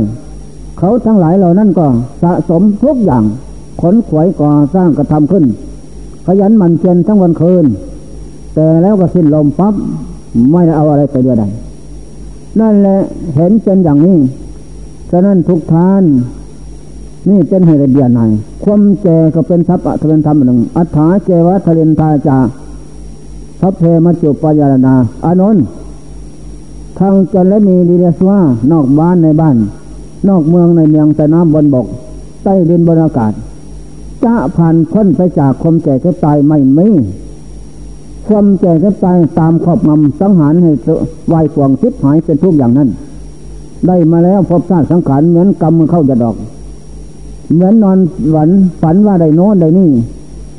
เขาทั้งหลายเหล่านั้นก็สะสมทุกอย่างขนขวายก่อสร้างกระทำขึ้นขยันหมั่นเพียรทั้งวันคืนแต่แล้วก็สิ้นลมปั๊บไม่ได้เอาอะไรไปด้วยใดนั่นแหละเห็นเป็นอย่างนี้ฉะนั้นทุกท่านนี่เป็นให้ระเบียบหน่อยความแก่ก็เป็นทรัพย์อัตเป็นธรรมหนึ่งอัฏฐาเจวะทะเลนทาจาทัพเพมัจจุปยารณาอานนท์ทางจนและมีดีเดสว่านอกบ้านในบ้านนอกเมืองในเมืองแต่น้ำบนบกใต้ดินบนอากาศจะผ่านพ้นไปจากความแก่เจ็บตายไม่มีความแก่เจ็บตายตามขอบงำสังหารให้วายป่วงทิพย์หายเป็นทุกอย่างนั้นได้มาแล้วพบชาติสังขารเหมือนกำเข้าจะดอกเหมือนนอนฝันว่าได้โน้นได้นี่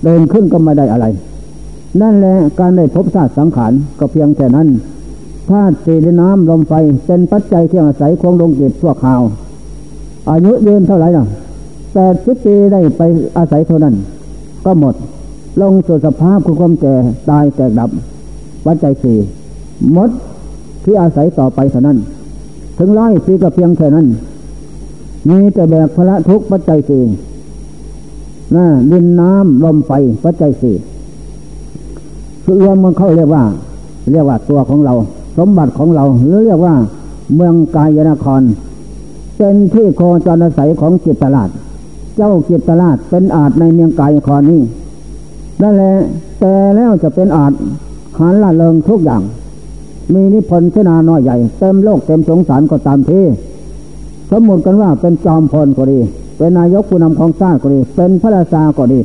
เดินขึ้นก็ไม่ได้อะไรนั่นแหละการได้พบชาติสังขารก็เพียงแค่นั้นธาตุสี่น้ำลมไฟเป็นปัจจัยที่อาศัยของดวงจิตชั่วคราวอายุยืนเท่าไหร่ล่ะ80 ปีได้ไปอาศัยเท่านั้นก็หมดลงสู่สภาพคือความแก่ตายแตกดับปัจจัยสี่หมดที่อาศัยต่อไปเท่านั้นถึง100 ปีก็เพียงแค่นั้นมีแต่แบกภาระทุกปัจจัยสี่นะดินน้ำลมไฟปัจจัยสี่คือรวมมันเข้าเรียกว่าตัวของเราสมบัติของเราหรือเรียกว่าเมืองกายนครเป็นที่โคจรอาศัยของจิตตลาดเจ้าจิตตลาดเป็นอาจในเมืองกายนครนี้นั่นแหละแต่แล้วจะเป็นอาจหาละเลิงทุกอย่างมีนิพนธ์เสนาน้อยใหญ่เต็มโลกเต็มสงสารก็ตามที่สมมติกันว่าเป็นจอมพลก็ดีเป็นนายกผู้นำของชาติก็ดีเป็นพระราชาก็ดี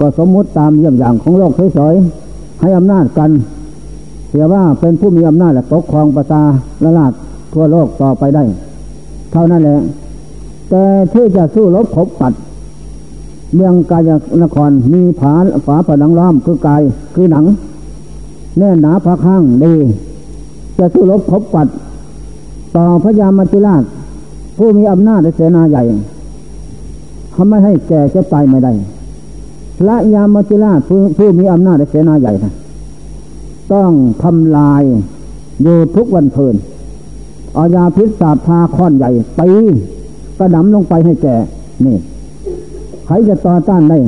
ก็สมมติตามเยี่ยมอย่างของโลกเฉยๆให้อำนาจกันเสียว่าเป็นผู้มีอำนาจและปกครองประชาราษฎร์ทั่วโลกต่อไปได้เท่านั้นแหละแต่ที่จะสู้รบขบขันเมืองกายนครมีฝาผนังล้อมคือกายคือหนังแน่นหนาผาข้างดีจะสู้รบขบขันต่อพระยามัจจุราชผู้มีอำนาจและเสนาใหญ่ทำไม่ให้แก่เจ็บตายไม่ได้พระยามัจจุราชผู้มีอำนาจและเสนาใหญ่นะต้องทำลายอยู่ทุกวันเพลินเอายาพิษสาบทาค้อนใหญ่ไปกระดำลงไปให้แก่นี่ใครจะต่อต้านได้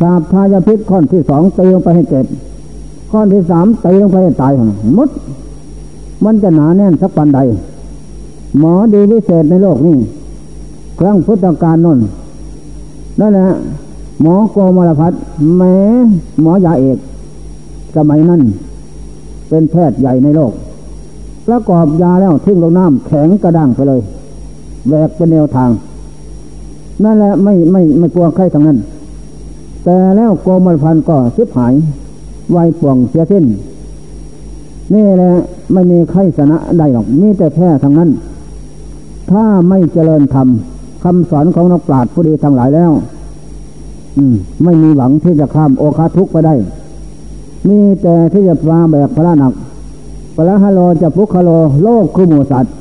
สาบทายาพิษค้อนที่ 2ตีลงไปให้แก่ ข้อที่สามเตะลงไปตายมดมันจะหนาแน่นสักปานใดหมอดีพิเศษในโลกนี้ครั้งพุทธกาลนั่นนั่นแหละหมอโกมารพัฒน์แม้หมอยาเอกสมัยนั้นเป็นแพทย์ใหญ่ในโลกประกอบยาแล้วทิ้งลงน้ำแข็งกระด้างไปเลยแหวกเป็นแนวทางนั่นแหละไม่กลัวใครทั้งนั้นแต่แล้วโกมารพัฒน์ก็ชิบหายไว้ป่วงเสียสิ้นนี่แหละไม่มีใครชนะได้หรอกมีแต่แพ้ทั้งนั้นถ้าไม่เจริญธรรมคำสอนของนักปราชญ์ผู้ดีทั้งหลายแล้วไม่มีหวังที่จะข้ามโอคาทุกข์ไปได้มีแต่ที่จะฟ้าแบกพระหนักพระฮะโลจะพุกฮะโลโลกคือหมูสัตว์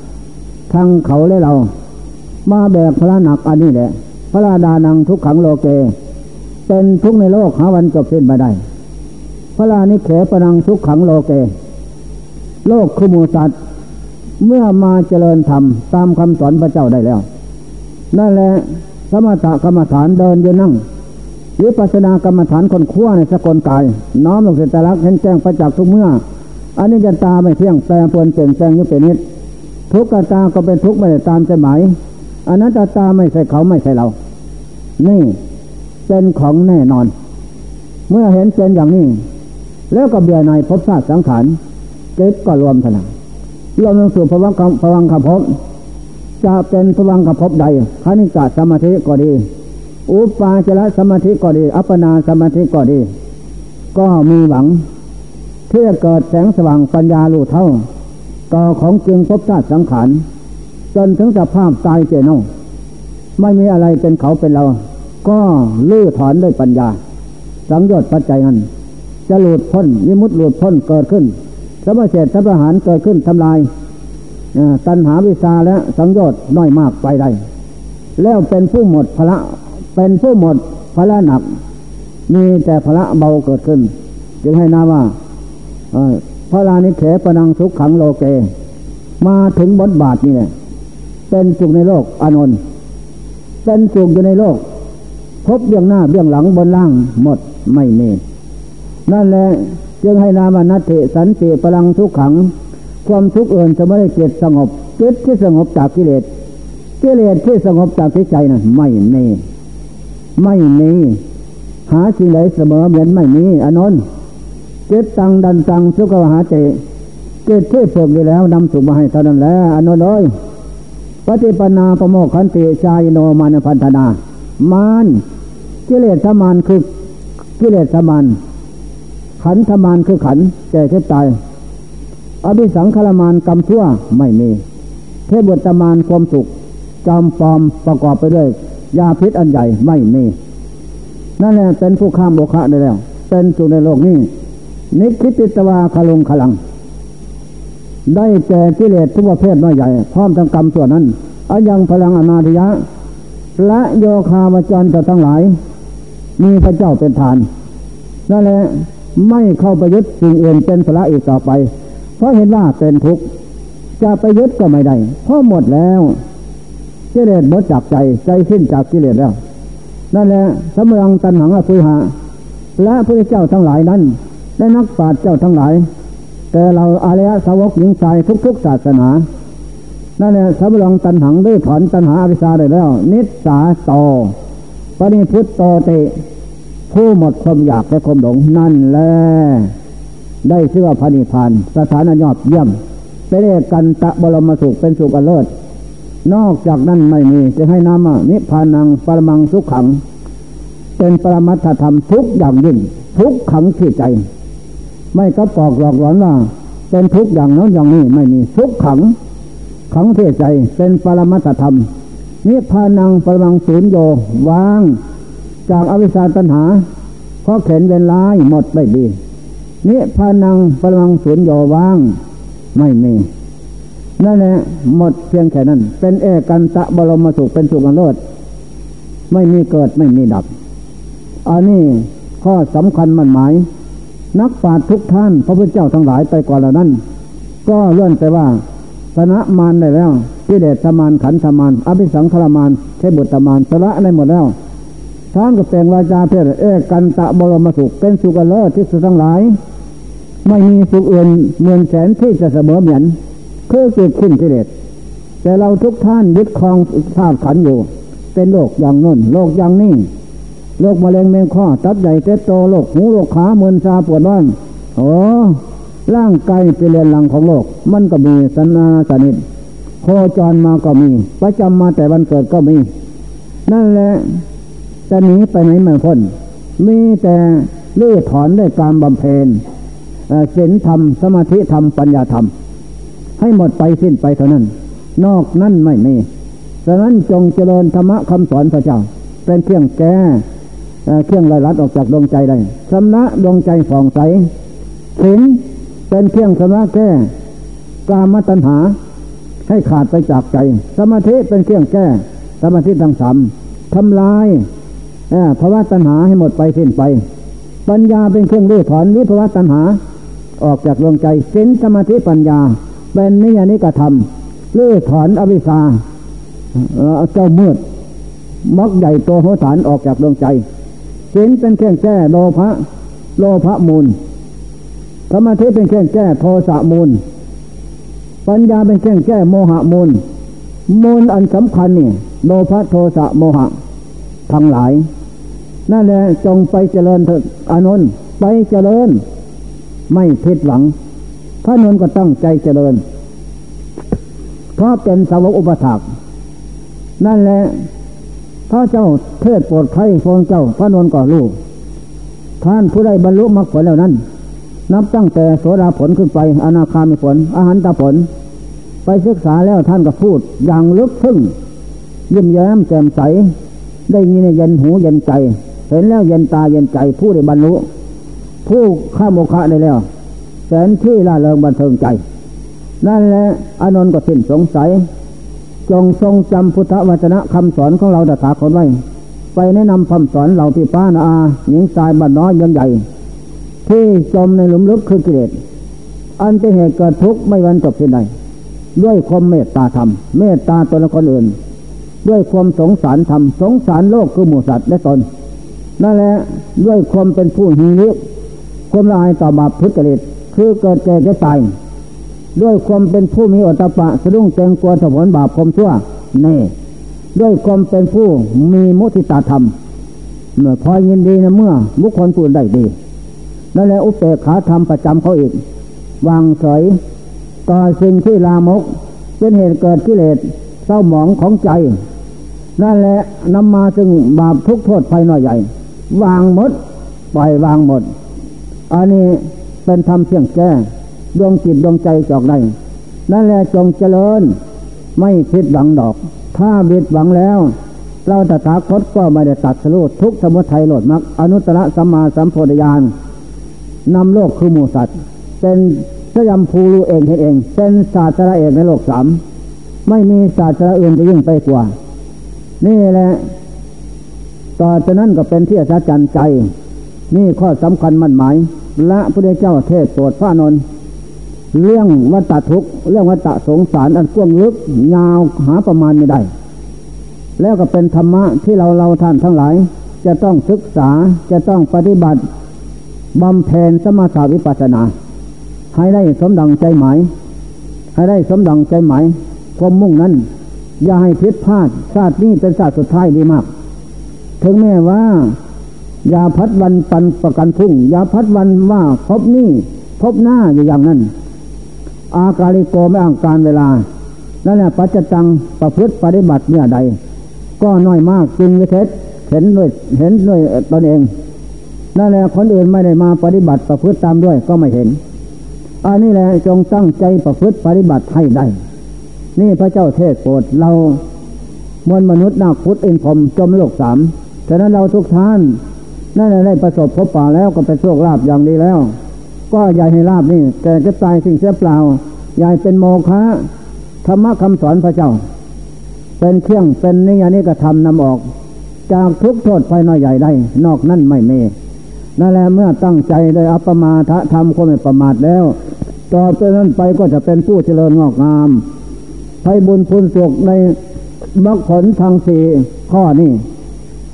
ทั้งเขาและเรามาแบกพระหนักอันนี้แหละพระดานังทุกขังโลเกเป็นทุกในโลกหาวันจบสิ้นไม่ได้พระนิเขปนังทุกขังโลเกโลกคือหมูสัตว์เมื่อมาเจริญธรรมตามคำสอนพระเจ้าได้แล้วนั่นแหละสมถกรรมฐานเดินยืนนั่งวิปัสสนากรรมฐานคนขั้วในสกลกายน้อมลงสู่ตรัสเห็นแจ้งประจักษ์ทุกเมื่ออนิจจตาไม่เที่ยงแปรปรวนเปลี่ยนแปลงอยู่เป็นนิจทุกขตาก็เป็นทุกข์ไม่ได้ตามใจหมายอนัตตาไม่ใช่เขาไม่ใช่เรานี่เป็นของแน่นอนเมื่อเห็นเป็นอย่างนี้แล้วก็เบื่อหน่ายภพชาติสังขารเกิดก็รวมทั้งนั้นรวมลงสู่ภวังค์ภวังคภพจะเป็นภวังคภพใดคณิกะสมาธิก็ดีอุปาจารสมาธิก็ดีอัปปนาสมาธิก็ดีก็มีหวังที่จะเกิดแสงสว่างปัญญารู้เท่าก่อของจริงพบชาติสังขารจนถึงสภาพตายเจนเอาไม่มีอะไรเป็นเขาเป็นเราก็ลื้อถอนด้วยปัญญาสังโยชน์ปัจจัยนั้นจะหลุดพ้นวิมุตติหลุดพ้นเกิดขึ้นสมเสดสมประหารเกิดขึ้นทำลายตัณหาวิชาและสังโยชน์น้อยมากไปได้แล้วเป็นผู้หมดพละเป็นผู้หมดพละหนักมีแต่พละเบาเกิดขึ้นจึงให้นามว่าพระรานิเขปนังทุกขังโลเกมาถึงบทบาทนี่แหละเป็นสุขในโลกอานนท์เป็นสุขอยู่ในโลกพบเบื้องหน้าเบื้องหลังบนล่างหมดไม่มีนั่นแหละจึงให้นามว่านัตถิสันติปรังทุกขังความทุกข์อื่นจะไม่ได้เกิดสงบเกิดที่สงบจากกิเลสกิเลสที่สงบจากใจนั้นไม่มีหาสิ่งใดเสมอเหมือนไม่มีอานนท์เกิดตังดันตังสุขวหาเจเกิดที่ฝึกอยู่แล้วนำสุขมาให้เท่านั้นแหละอานนท์เอ้ยปฏิปนาประโมคขันติชายโนมานพันธนามานกิเลสสมานคือกิเลสสมานขันธมานคือขันใจเทพตายอภิสังขารมานกรรมชั่วไม่มีเทพบุตรมานความสุขจอมปลอมประกอบไปด้วยยาพิษอันใหญ่ไม่มีนั่นแหละเป็นผู้ข้ามโลกะได้แล้วเป็นสุขในโลกนี้นิคิติตวาคลงคลังได้แก่กิเลสทุกประเภทน้อยใหญ่พร้อมทั้งกรรมส่วนนั้นอายังพลังอนาธิยะและโยคาวจรทั้งหลายมีพระเจ้าเป็นฐานนั่นแหละไม่เข้าไปยึดสิ่งอื่นเป็นพระอีกต่อไปเพราะเห็นว่าเป็นทุกข์จะไปยึดก็ไม่ได้เพราะหมดแล้วกิเลสหมดจากใจใจสิ้นจากกิเลสแล้วนั่นแหละสำรังตัณหังอสุหะและพระเจ้าทั้งหลายนั้นได้นักปราชญ์เจ้าทั้งหลายแต่เราอริยสาวกหญิงชายทุกศาสนานั่นแหละสำรังตัณหังได้ถอนตัณหาอวิชชาได้แล้วนิสสาโตปณิพุตโตติผู้หมดความอยากและความหลงนั่นแหละได้ชื่อว่าพระนิพพานสถานอันยอดเยี่ยมเป็นเอกกันตะบรมสุขเป็นสุขอันเลิศนอกจากนั้นไม่มีจะให้นามว่านิพพานังปรมังสุขขังเป็นปรมัตถธรรมทุกอย่างยิ่งทุกขังที่ใจไม่กระปอกหลอกหลอนว่าเป็นทุกอย่างนั้นอย่างนี้ไม่มีทุกขังขังที่ใจเป็นปรมัตถธรรมนิพพานังปรมังสุญโยวางจากอวิชชาตัณหาข้อเข็นเวลาหมดได้ดีนิพพานังปรมังสุญโยว่างไม่มีนั่นแหละหมดเพียงแค่นั้นเป็นเอกันตะบรมสุขเป็นสุขอันเลิศไม่มีเกิดไม่มีดับอันนี้ข้อสำคัญมั่นหมายนักปราชญ์ทุกท่านพระพุทธเจ้าทั้งหลายไปก่อนเหล่านั้นก็ล้วนแต่ว่าชนะมารได้แล้วกิเลสมารขันธมารอภิสังขารมารเทพบุตรมารสละได้หมดแล้วท่านก็แปลงวาจาเพื่อเอกันตะบรมสุขเป็นสุขอันเลิศที่สุดทั้งหลาย ไม่มีสุขอื่นเหมือนแสนที่จะเสมอเหมือนคือเกิดขึ้นกิเลสแต่เราทุกท่านยึดครองธาตุขันธ์อยู่เป็นโลกอย่างโน้นโลกอย่างนี้โรคมะเร็งเมงข้อตับใหญ่เต็มโตโรคหูโรคขามึนชาปวดร้อนโอ้ร่างกายเป็นเรือนรังของโลกมันก็มีสันนาสนิทโคจรมาก็มีประจำมาแต่วันเกิดก็มีนั่นแหละจะหนีไปไหนไม่พ้นมีแต่ลื้อถอนด้วยการบำเพ็ญศีลธรรมสมาธิธรรมปัญญาธรรมให้หมดไปสิ้นไปเท่านั้นนอกนั้นไม่มีฉะนั้นจงเจริญธรรมะคำสอนพระเจ้าเป็นเครื่องแก้เครื่องไล่ลัดออกจากดวงใจได้ชำระดวงใจผ่องใสศีลเป็นเครื่องชำระแก้กามตัณหาให้ขาดไปจากใจสมาธิเป็นเครื่องแก้สมาธิทั้งสามทำลายภวตัณหาให้หมดไปสิ้นไปปัญญาเป็นเครื่องรื้อถอนวิภวตัณหาออกจากดวงใจศีลสมาธิปัญญาเป็นนิยานิกธรรมรื้อถอนอวิชชาเจ้ามืดมักใหญ่โตโหฐานออกจากดวงใจศีลเป็นเครื่องแก้โลภะมูลสมาธิเป็นเครื่องแก้โทสะมูลปัญญาเป็นเครื่องแก้โมหะมูลอันสำคัญนี่โลภะโทสะโมหะทั้งหลายนั่นแหละจงไปเจริญเถิดอานนท์ไปเจริญไม่ผิดหวังพระอานนท์ก็ตั้งใจเจริญเพราะเป็นสาวกอุปถากนั่นแหละพระเจ้าเทศโปรดใครฟังเจ้าพระอานนท์ก็รู้ท่านผู้ใดบรรลุมรรคผลแล้วนั้นนับตั้งแต่โสดาผลขึ้นไปอนาคามีผลอรหันตผลไปศึกษาแล้วท่านก็พูดอย่างลึกซึ้งยิ้มแย้มแจ่มใสได้ยินเย็นหูเย็นใจเห็นแล้วเย็นตาเย็นใจผู้ได้บรรลุผู้ข้ามโมฆะได้แล้วแสนที่ล่าเริงบันเทิงใจนั่นแหละอานนท์ก็สิ้นสงสัยจงทรงจำพุทธวจนะคำสอนของเราตถาคตไว้ไปแนะนำคำสอนเราพี่ป้านาอาหญิงชายบ้านน้อยยังใหญ่ที่จมในหลุมลึกคือกิเลสอันเป็นเหตุเกิดทุกข์ไม่วันจบสิ้นใดด้วยความเมตตาธรรมเมตตาตนและคนอื่นด้วยความสงสารธรรมสงสารโลกคือหมู่สัตว์และตนนั่นแหละด้วยความเป็นผู้หิวความละอายต่อบาปทุจริตคือเกิดแก่เจ็บตายด้วยความเป็นผู้มีอัตตปะสะดุ้งเกรงกลัวสะผลบาปความชั่วนี่ด้วยความเป็นผู้มีมุทิตาธรรมเมื่อคอยยินดีนะเมื่อบุคคลผู้ได้ดีนั่นแหละอุเบกขาธรรมประจำเขาอีกวางเฉยต่อสิ่งที่ลามกเป็นเหตุเกิดกิเลสเศร้าหมองของใจนั่นแหละนำมาซึ่งบาปทุกโทษภัยน้อยใหญ่วางหมดปล่อยวางหมดอันนี้เป็นธรรมเพียงแก่ดวงจิตดวงใจจอกได้นั่นแหละจงเจริญไม่ผิดหวังดอกถ้าผิดหวังแล้วเราตถาคตก็ไม่ได้ตัดสรุปทุกสมุทัยโลดมรรคอนุตตรสัมมาสัมโพธิญาณนำโลกคือหมู่สัตว์เป็นสยามภูรู้เองเห็นเองเป็นศาสตราเอกในโลกสามไม่มีศาสตราอื่นจะยิ่งไปกว่านี่แหละต่อจากนั้นก็เป็นที่อัศจรรย์ใจนี่ข้อสำคัญมั่นหมายและพระพุทธเจ้าเทศโปรดพระอานนท์เรื่องวัฏทุกข์เรื่องวัฏสงสารอันกว้างลึกยาวหาประมาณไม่ได้แล้วก็เป็นธรรมะที่เราท่านทั้งหลายจะต้องศึกษาจะต้องปฏิบัติบำเพ็ญสมถะวิปัสสนาให้ได้สมดังใจหมายความมุ่งนั้นอย่าให้ผิดพลาดชาตินี้เป็นชาติสุดท้ายดีมากถึงแม้ว่าอย่าพัดวันปันประกันพุ่งอย่าพัดวันว่าพบนี้พบหน้าอย่างนั้นอากาลิโกไม่อ้างการเวลานั่นแหละปัจจตังประพฤติปฏิบัติเมื่อใดก็น้อยมากจึงวิเทศเห็นด้วยตนเองนั่นแหละคนอื่นไม่ได้มาปฏิบัติประพฤติตามด้วยก็ไม่เห็นอันนี้แหละจงตั้งใจประพฤติปฏิบัติให้ได้นี่พระเจ้าเทศโปรดเรามวลมนุษย์นักพุทธอินพรหมจมโลกสามฉะนั้นเราทุกท่านนั่นแหละได้ประสบพบป่าแล้วก็เป็นโชคลาภอย่างดีแล้วก็อย่าให้ลาภนี่แก่จะตายสิ่งเสียเปล่าอย่าเป็นโมฆะธรรมะคำสอนพระเจ้าเป็นเครื่องเป็นนิยานิกธรรมนำออกจากทุกโทษภัยน้อยใหญ่ได้นอกนั้นไม่มีนั่นแหละเมื่อตั้งใจโดยอัปมาทะธรรมความไม่ประมาทแล้วต่อจากนั้นไปก็จะเป็นผู้เจริญงอกงามไพบุญพูนสุขในมรรคผลทางสี่ข้อนี้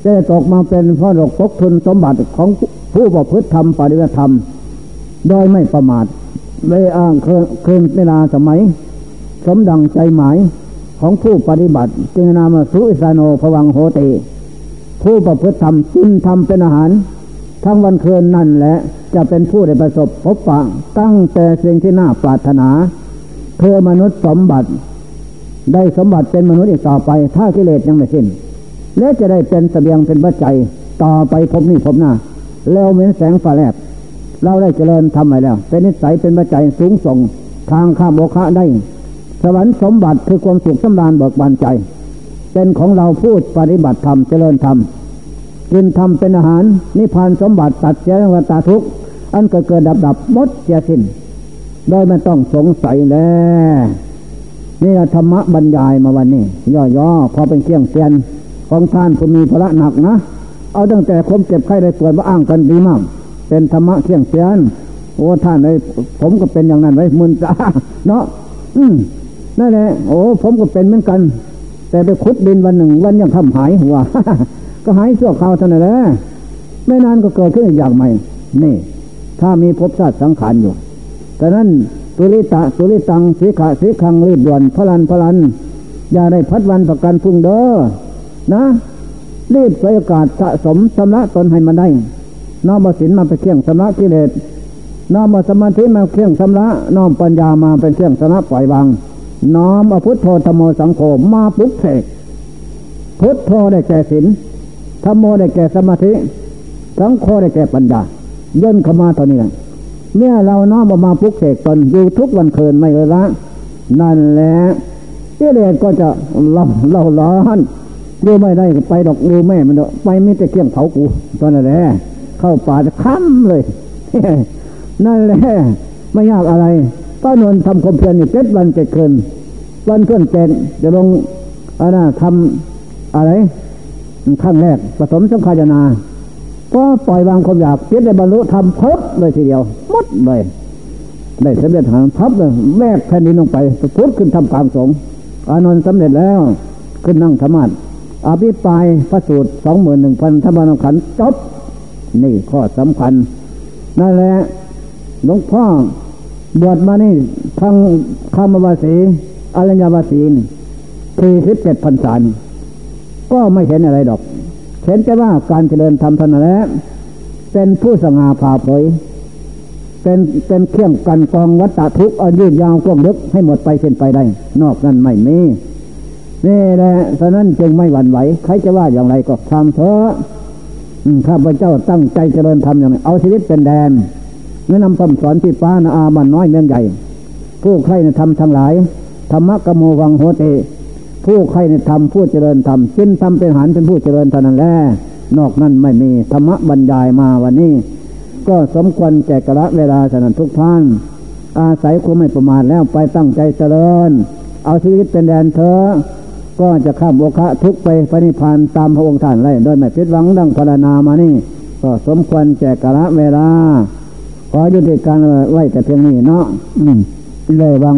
จะตกมาเป็นพระหลกปกทุนสมบัติของผู้ประพฤติธรรมปฏิบัติธรรม โดยไม่ประมาทไม่อ้างคืนเวลาสมัยสมดังใจหมายของผู้ปฏิบัติจึงนามสุอิสาโนภวังโหติผู้ประพฤติธรรมจึงทำเป็นอาหารทั้งวันคืนนั่นแหละจะเป็นผู้ได้ประสบพบปะตั้งแต่สิ่งที่น่าปรารถนาคือมนุษย์สมบัติได้สมบัติเป็นมนุษย์อีกต่อไปถ้ากิเลสยังไม่สิ้นและจะได้เป็นเสบียงเป็นปัจจัยต่อไปพบนี้พบหน้าแล้วเหมือนแสงฟ้าแลบเราได้เจริญทำไปแล้วเป็นนิสัยเป็นปัจจัยสูงส่งทางข้ามโมฆะได้สวรรค์สมบัติคือความสุขสำราญเบิกบานใจเป็นของเราพูดปฏิบัติธรรมเจริญธรรมกินธรรมเป็นอาหารนิพพานสมบัติตัดเสียวัฏฏะทุกข์อันเกิดดับหมดเสียสิ้นโดยไม่ต้องสงสัยแล้วนี่ธรรมะบรรยายมาวันนี้ย่อๆพอเป็นเครื่องเตือนของท่านผู้มีภาระหนักนะเอาตั้งแต่ความเจ็บไข้ได้ป่วยมาอ้างกันดีมากเป็นธรรมะเครื่องเตือนโอ้ท่านเลยผมก็เป็นอย่างนั้นไว้มึนตาเนาะนั่นแหละโอ้ผมก็เป็นเหมือนกันแต่ไปขุดดินวันหนึ่งวันยังทำหายหัว ก็หายชั่วคราวเท่านั้นแหละไม่นานก็เกิดขึ้นอย่างใหม่นี่ถ้ามีภพชาติสังขารอยู่แต่นั้นตุลิตังสีขาสีขังรีบด่วนพลันอย่าได้พัดวันประกันพุ่งเด้อนะรีบใช้โอกาสสะสมชำระตนให้มันได้น้อมศีลมาเป็นเครื่องชำระกิเลสน้อมสมาธิมาเครื่องชำระน้อมปัญญามาเป็นเครื่องชำระปล่อยวางน้อมพุทโธธรรมโมสังโฆมาปลุกเสกพุทโธได้แก่ศีลธรรมโมได้แก่สมาธิสังโฆได้แก่ปัญญาย่นเข้ามาตอนนี้นะเมื่อเราน้อมมาปลุกเสกตนอยู่ทุกวันคืนไม่เวลานั่นแหละกิเลสก็จะเราร้อนดูไม่ได้ไปดอกดูแม่มันดอกไปไม่แต่เคี่ยงเผากูตอนนั้นแหละเข้าป่าจะค้ำเลยนั่นแหละไม่ยากอะไรป้านวลทำความเพียรอยู่7 วัน 7 คืนวันเพื่อนเจนจะลงทำอะไรขั้นแรกผสมสังขารนาก็ปล่อยวางความอยากจิตได้บรรลุธรรมครบเลยทีเดียวหมดเลยได้สำเร็จทางพับเลยแวกแผ่นดินลงไปพุทธขึ้นทำกลางสงฆ์อานนท์สำเร็จแล้วขึ้นนั่งธรรมะอภิปรายพระสูตร 21,000 ธรรมนขันธ์จบนี่ข้อสำคัญนั่นแหละหลวงพ่อบวชมานี่ทางคำวาสีอรัญญาวาสีนี่ 47 พรรษาก็ไม่เห็นอะไรดอกเห็นแต่ว่าการเจริญธรรมเท่านั้นแหละเป็นผู้สง่าผ่าเผยเป็นเครื่องกันกองวัฏฏะทุกข์อันยืดยาวกว้างลึกให้หมดไปสิ้นไปได้นอกนั้นไม่มีนี่แหละฉะนั้นจึงไม่หวั่นไหวใครจะว่าอย่างไรก็ทำเถอะข้าพเจ้าตั้งใจเจริญธรรมอย่างนี้เอาชีวิตเป็นแดนแนะนำคำสอนที่ป้านาอาบ้านน้อยเมืองใหญ่ผู้ใครในธรรมทั้งหลายธรรมะกโมวังโหติผู้ใครในธรรมผู้เจริญธรรมสิ้นธรรมเป็นหันเป็นผู้เจริญเท่านั้นแหละนอกนั้นไม่มีธรรมะบรรยายมาวันนี้ก็สมควรแก่กระเวลาฉะนั้นทุกท่านอาศัยความไม่ประมาทแล้วไปตั้งใจเจริญเอาชีวิตเป็นแดนเถอะก็จะข้ามโมฆะทุกไปพระนิพพานตามพระองค์ท่านเลยโดยไม่ผิดหวังดังพรรณนามานี่ก็สมควรแก่กระเวลาขอยุติการไว้แต่เพียงนี้เนาะเลยวัง